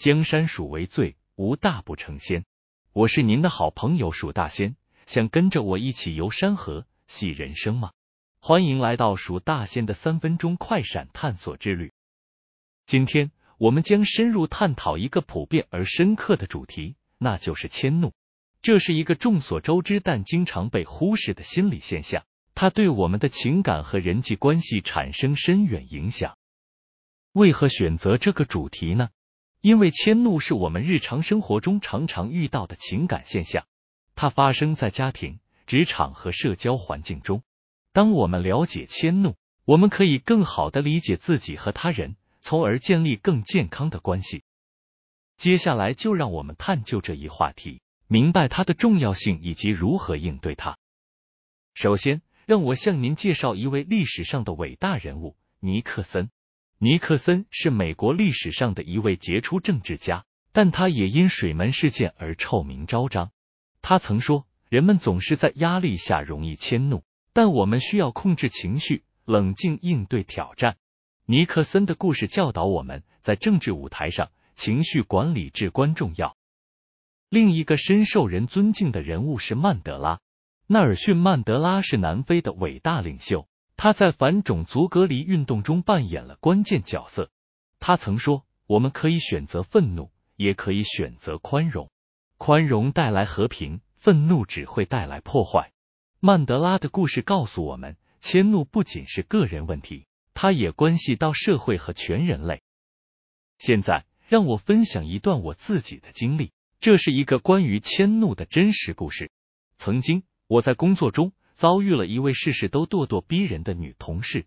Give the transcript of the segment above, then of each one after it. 江山属为最，无大不成仙。我是您的好朋友鼠大仙，想跟着我一起游山河、戏人生吗？欢迎来到鼠大仙的3分钟快闪探索之旅。今天我们将深入探讨一个普遍而深刻的主题，那就是迁怒。这是一个众所周知但经常被忽视的心理现象，它对我们的情感和人际关系产生深远影响。为何选择这个主题呢？因为迁怒是我们日常生活中常常遇到的情感现象，它发生在家庭、职场和社交环境中。当我们了解迁怒，我们可以更好地理解自己和他人，从而建立更健康的关系。接下来就让我们探究这一话题，明白它的重要性以及如何应对它。首先，让我向您介绍一位历史上的伟大人物——尼克森。尼克森是美国历史上的一位杰出政治家，但他也因水门事件而臭名昭彰。他曾说，人们总是在压力下容易迁怒，但我们需要控制情绪，冷静应对挑战。尼克森的故事教导我们，在政治舞台上，情绪管理至关重要。另一个深受人尊敬的人物是曼德拉。纳尔逊·曼德拉是南非的伟大领袖。他在反种族隔离运动中扮演了关键角色。他曾说，我们可以选择愤怒，也可以选择宽容。宽容带来和平，愤怒只会带来破坏。曼德拉的故事告诉我们，迁怒不仅是个人问题，它也关系到社会和全人类。现在，让我分享一段我自己的经历，这是一个关于迁怒的真实故事。曾经，我在工作中遭遇了一位事事都咄咄逼人的女同事，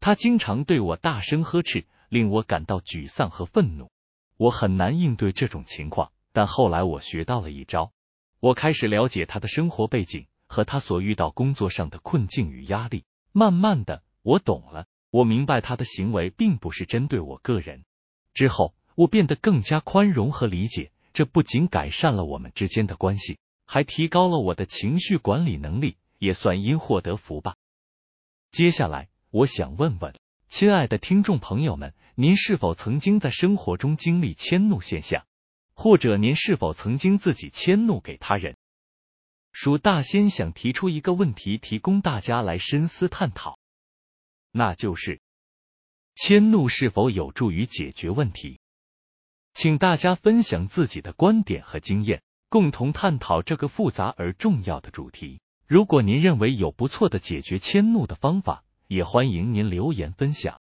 她经常对我大声呵斥，令我感到沮丧和愤怒。我很难应对这种情况，但后来我学到了一招。我开始了解她的生活背景和她所遇到工作上的困境与压力。慢慢的，我懂了，我明白她的行为并不是针对我个人。之后，我变得更加宽容和理解，这不仅改善了我们之间的关系，还提高了我的情绪管理能力。也算因祸得福吧。接下来，我想问问亲爱的听众朋友们，您是否曾经在生活中经历迁怒现象？或者您是否曾经自己迁怒给他人？鼠大仙想提出一个问题，提供大家来深思探讨，那就是迁怒是否有助于解决问题？请大家分享自己的观点和经验，共同探讨这个复杂而重要的主题。如果您认为有不错的解决迁怒的方法，也欢迎您留言分享。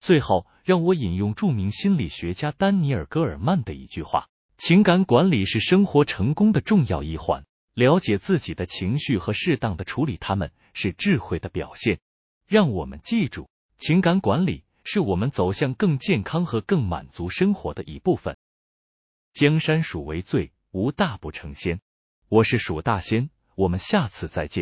最后，让我引用著名心理学家丹尼尔·戈尔曼的一句话：情感管理是生活成功的重要一环，了解自己的情绪和适当的处理它们是智慧的表现。让我们记住，情感管理是我们走向更健康和更满足生活的一部分。江山属为最，无大不成仙。我是鼠大仙。我们下次再见。